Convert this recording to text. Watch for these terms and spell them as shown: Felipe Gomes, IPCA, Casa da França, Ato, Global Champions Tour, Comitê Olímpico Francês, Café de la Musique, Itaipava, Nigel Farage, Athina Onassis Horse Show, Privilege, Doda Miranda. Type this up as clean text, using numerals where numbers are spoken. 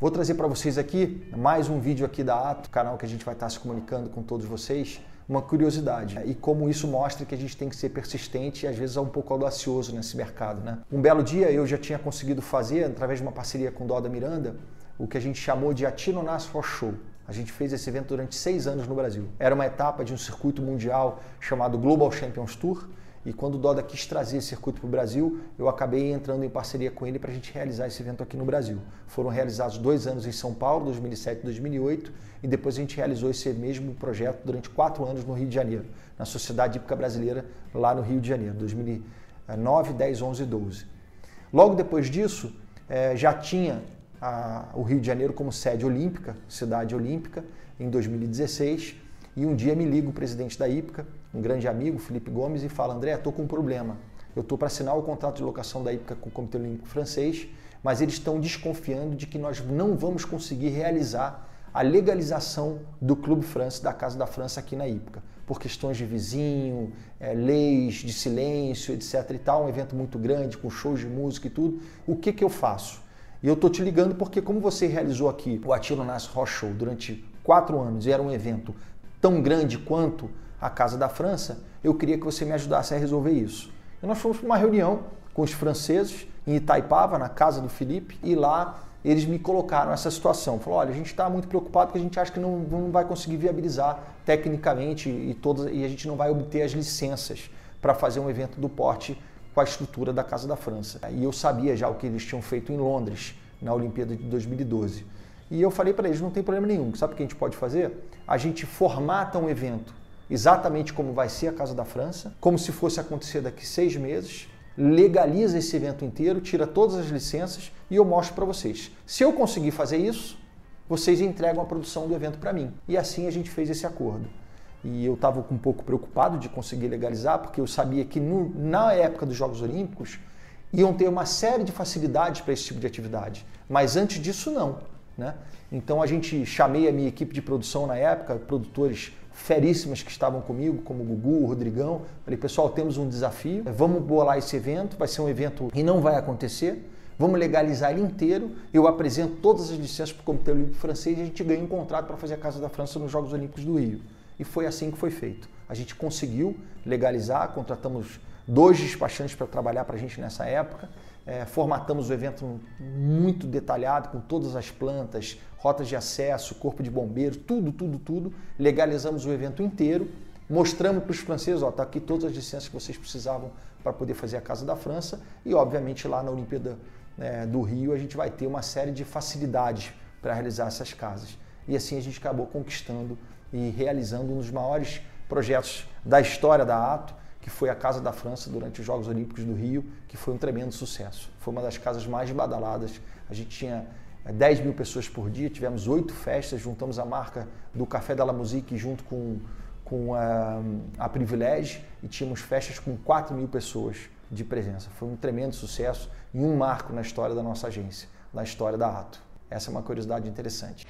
Vou trazer para vocês aqui mais um vídeo aqui da Ato, canal que a gente vai estar se comunicando com todos vocês, uma curiosidade e como isso mostra que a gente tem que ser persistente e às vezes é um pouco audacioso nesse mercado, né? Um belo dia eu já tinha conseguido fazer, através de uma parceria com Doda Miranda, o que a gente chamou de Athina Onassis Horse Show. A gente fez esse evento durante 6 anos no Brasil. Era uma etapa de um circuito mundial chamado Global Champions Tour. E quando o Doda quis trazer esse circuito para o Brasil, eu acabei entrando em parceria com ele para a gente realizar esse evento aqui no Brasil. Foram realizados 2 anos em São Paulo, 2007 e 2008, e depois a gente realizou esse mesmo projeto durante 4 anos no Rio de Janeiro, na Sociedade Hípica Brasileira, lá no Rio de Janeiro, 2009, 10, 11 e 12. Logo depois disso, já tinha o Rio de Janeiro como sede olímpica, cidade olímpica, em 2016, e um dia me liga o presidente da IPCA, um grande amigo, Felipe Gomes, e fala: André, estou com um problema. Eu estou para assinar o contrato de locação da IPCA com o Comitê Olímpico Francês, mas eles estão desconfiando de que nós não vamos conseguir realizar a legalização do Clube França, da Casa da França aqui na IPCA, por questões de vizinho, leis de silêncio, etc. e tal, um evento muito grande, com shows de música e tudo. O que que eu faço? E eu estou te ligando porque, como você realizou aqui o Athina Onassis Horse Show durante 4 anos e era um evento tão grande quanto a Casa da França, eu queria que você me ajudasse a resolver isso. E nós fomos para uma reunião com os franceses em Itaipava, na casa do Felipe, e lá eles me colocaram essa situação. Falaram: olha, a gente está muito preocupado porque a gente acha que não vai conseguir viabilizar tecnicamente e a gente não vai obter as licenças para fazer um evento do porte com a estrutura da Casa da França. E eu sabia já o que eles tinham feito em Londres, na Olimpíada de 2012. E eu falei para eles: não tem problema nenhum, sabe o que a gente pode fazer? A gente formata um evento exatamente como vai ser a Casa da França, como se fosse acontecer daqui 6 meses, legaliza esse evento inteiro, tira todas as licenças e eu mostro para vocês. Se eu conseguir fazer isso, vocês entregam a produção do evento para mim. E assim a gente fez esse acordo. E eu estava um pouco preocupado de conseguir legalizar, porque eu sabia que na época dos Jogos Olímpicos iam ter uma série de facilidades para esse tipo de atividade, mas antes disso não, né? Então a gente chamei a minha equipe de produção na época, produtores feríssimas que estavam comigo, como o Gugu, o Rodrigão. Falei: pessoal, temos um desafio, vamos bolar esse evento, vai ser um evento que não vai acontecer, vamos legalizar ele inteiro, eu apresento todas as licenças para o Comitê Olímpico Francês e a gente ganha um contrato para fazer a Casa da França nos Jogos Olímpicos do Rio. E foi assim que foi feito. A gente conseguiu legalizar, contratamos 2 despachantes para trabalhar para a gente nessa época, formatamos o evento muito detalhado, com todas as plantas, rotas de acesso, corpo de bombeiro, tudo. Legalizamos o evento inteiro, mostramos para os franceses: ó, tá aqui todas as licenças que vocês precisavam para poder fazer a Casa da França, e obviamente lá na Olimpíada do Rio a gente vai ter uma série de facilidades para realizar essas casas. E assim a gente acabou conquistando e realizando um dos maiores projetos da história da Ato, que foi a Casa da França durante os Jogos Olímpicos do Rio, que foi um tremendo sucesso. Foi uma das casas mais badaladas, a gente tinha 10 mil pessoas por dia, tivemos 8 festas, juntamos a marca do Café de la Musique junto com a Privilege e tínhamos festas com 4 mil pessoas de presença. Foi um tremendo sucesso e um marco na história da nossa agência, na história da Ato. Essa é uma curiosidade interessante.